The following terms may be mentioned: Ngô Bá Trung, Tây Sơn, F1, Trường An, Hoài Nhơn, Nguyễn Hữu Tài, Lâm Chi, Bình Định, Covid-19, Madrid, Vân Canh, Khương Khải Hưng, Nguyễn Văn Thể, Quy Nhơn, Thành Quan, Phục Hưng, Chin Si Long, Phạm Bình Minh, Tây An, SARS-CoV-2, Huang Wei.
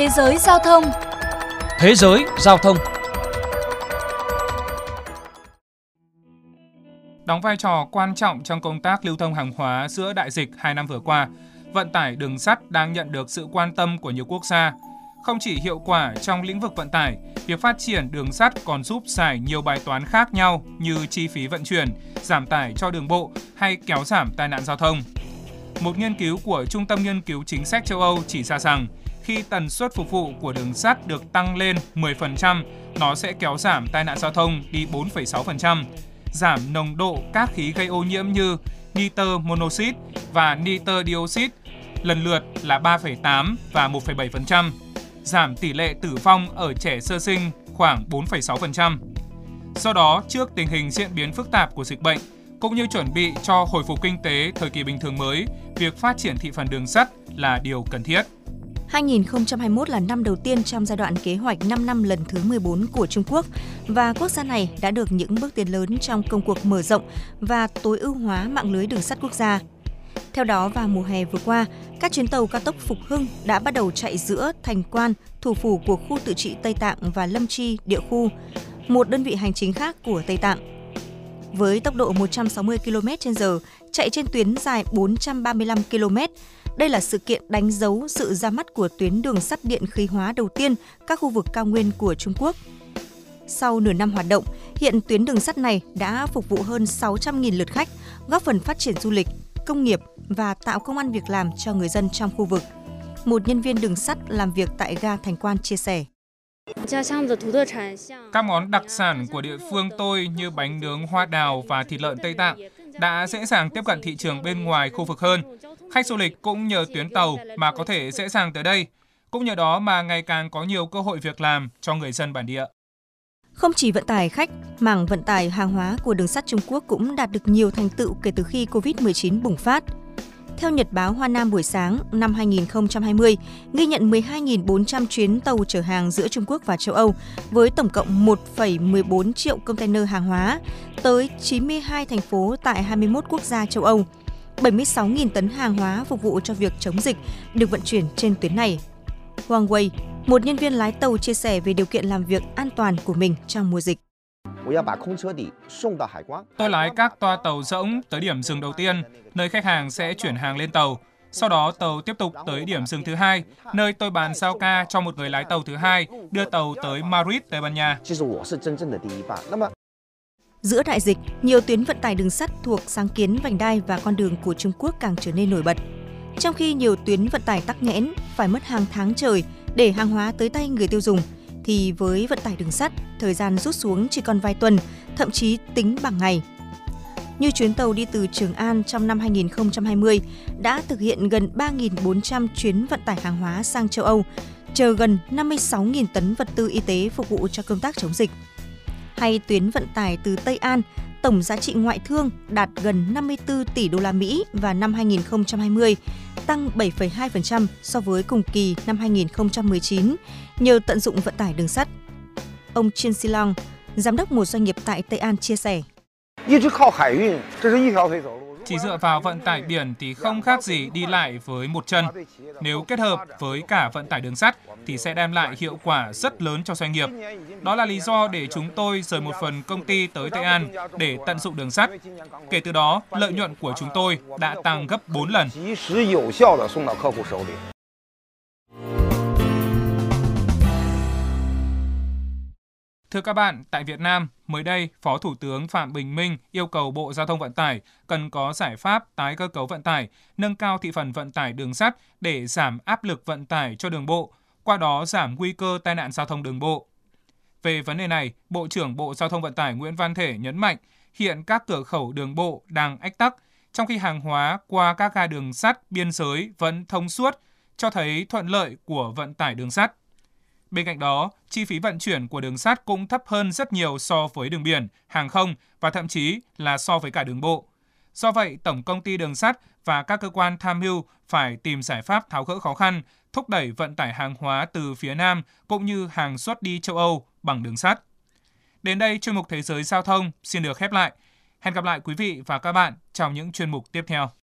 Thế giới giao thông. Thế giới giao thông đóng vai trò quan trọng trong công tác lưu thông hàng hóa giữa đại dịch 2 năm vừa qua. Vận tải đường sắt đang nhận được sự quan tâm của nhiều quốc gia. Không chỉ hiệu quả trong lĩnh vực vận tải, việc phát triển đường sắt còn giúp giải nhiều bài toán khác nhau như chi phí vận chuyển, giảm tải cho đường bộ hay kéo giảm tai nạn giao thông. Một nghiên cứu của Trung tâm Nghiên cứu Chính sách châu Âu chỉ ra rằng khi tần suất phục vụ của đường sắt được tăng lên 10%, nó sẽ kéo giảm tai nạn giao thông đi 4,6%, giảm nồng độ các khí gây ô nhiễm như nitơ monoxide và nitơ dioxide lần lượt là 3,8 và 1,7%, giảm tỷ lệ tử vong ở trẻ sơ sinh khoảng 4,6%. Do đó, trước tình hình diễn biến phức tạp của dịch bệnh, cũng như chuẩn bị cho hồi phục kinh tế thời kỳ bình thường mới, việc phát triển thị phần đường sắt là điều cần thiết. 2021 là năm đầu tiên trong giai đoạn kế hoạch 5 năm lần thứ 14 của Trung Quốc và quốc gia này đã được những bước tiến lớn trong công cuộc mở rộng và tối ưu hóa mạng lưới đường sắt quốc gia. Theo đó, vào mùa hè vừa qua, các chuyến tàu cao tốc Phục Hưng đã bắt đầu chạy giữa Thành Quan, thủ phủ của khu tự trị Tây Tạng và Lâm Chi, địa khu, một đơn vị hành chính khác của Tây Tạng. Với tốc độ 160 km/h, chạy trên tuyến dài 435 km. Đây là sự kiện đánh dấu sự ra mắt của tuyến đường sắt điện khí hóa đầu tiên các khu vực cao nguyên của Trung Quốc. Sau nửa năm hoạt động, hiện tuyến đường sắt này đã phục vụ hơn 600.000 lượt khách, góp phần phát triển du lịch, công nghiệp và tạo công ăn việc làm cho người dân trong khu vực. Một nhân viên đường sắt làm việc tại ga Thành Quan chia sẻ. Các món đặc sản của địa phương tôi như bánh nướng hoa đào và thịt lợn Tây Tạng đã dễ dàng tiếp cận thị trường bên ngoài khu vực hơn. Khách du lịch cũng nhờ tuyến tàu mà có thể dễ dàng tới đây. Cũng nhờ đó mà ngày càng có nhiều cơ hội việc làm cho người dân bản địa. Không chỉ vận tải khách, mảng vận tải hàng hóa của đường sắt Trung Quốc cũng đạt được nhiều thành tựu kể từ khi Covid-19 bùng phát. Theo Nhật báo Hoa Nam buổi sáng năm 2020, ghi nhận 12.400 chuyến tàu chở hàng giữa Trung Quốc và châu Âu với tổng cộng 1,14 triệu container hàng hóa tới 92 thành phố tại 21 quốc gia châu Âu. 76.000 tấn hàng hóa phục vụ cho việc chống dịch được vận chuyển trên tuyến này. Huang Wei, một nhân viên lái tàu chia sẻ về điều kiện làm việc an toàn của mình trong mùa dịch. Tôi lái các toa tàu rỗng tới điểm dừng đầu tiên, nơi khách hàng sẽ chuyển hàng lên tàu. Sau đó tàu tiếp tục tới điểm dừng thứ hai, nơi tôi bàn sao ca cho một người lái tàu thứ hai đưa tàu tới Madrid, Tây Ban Nha. Giữa đại dịch, nhiều tuyến vận tải đường sắt thuộc sáng kiến vành đai và con đường của Trung Quốc càng trở nên nổi bật. Trong khi nhiều tuyến vận tải tắc nghẽn phải mất hàng tháng trời để hàng hóa tới tay người tiêu dùng, thì với vận tải đường sắt, thời gian rút xuống chỉ còn vài tuần, thậm chí tính bằng ngày. Như chuyến tàu đi từ Trường An trong năm 2020 đã thực hiện gần 3.400 chuyến vận tải hàng hóa sang châu Âu, chở gần 56.000 tấn vật tư y tế phục vụ cho công tác chống dịch. Hay tuyến vận tải từ Tây An, tổng giá trị ngoại thương đạt gần 54 tỷ đô la Mỹ vào năm 2020, tăng 7,2% so với cùng kỳ năm 2019 nhờ tận dụng vận tải đường sắt. Ông Chin Si Long, giám đốc một doanh nghiệp tại Tây An chia sẻ. Chỉ dựa vào vận tải biển thì không khác gì đi lại với một chân. Nếu kết hợp với cả vận tải đường sắt thì sẽ đem lại hiệu quả rất lớn cho doanh nghiệp. Đó là lý do để chúng tôi rời một phần công ty tới Tây An để tận dụng đường sắt. Kể từ đó, lợi nhuận của chúng tôi đã tăng gấp 4 lần. Thưa các bạn, tại Việt Nam, mới đây, Phó Thủ tướng Phạm Bình Minh yêu cầu Bộ Giao thông Vận tải cần có giải pháp tái cơ cấu vận tải, nâng cao thị phần vận tải đường sắt để giảm áp lực vận tải cho đường bộ, qua đó giảm nguy cơ tai nạn giao thông đường bộ. Về vấn đề này, Bộ trưởng Bộ Giao thông Vận tải Nguyễn Văn Thể nhấn mạnh hiện các cửa khẩu đường bộ đang ách tắc, trong khi hàng hóa qua các ga đường sắt biên giới vẫn thông suốt, cho thấy thuận lợi của vận tải đường sắt. Bên cạnh đó, chi phí vận chuyển của đường sắt cũng thấp hơn rất nhiều so với đường biển, hàng không và thậm chí là so với cả đường bộ. Do vậy, Tổng công ty Đường sắt và các cơ quan tham mưu phải tìm giải pháp tháo gỡ khó khăn, thúc đẩy vận tải hàng hóa từ phía Nam cũng như hàng xuất đi châu Âu bằng đường sắt. Đến đây, chuyên mục Thế giới Giao thông xin được khép lại. Hẹn gặp lại quý vị và các bạn trong những chuyên mục tiếp theo.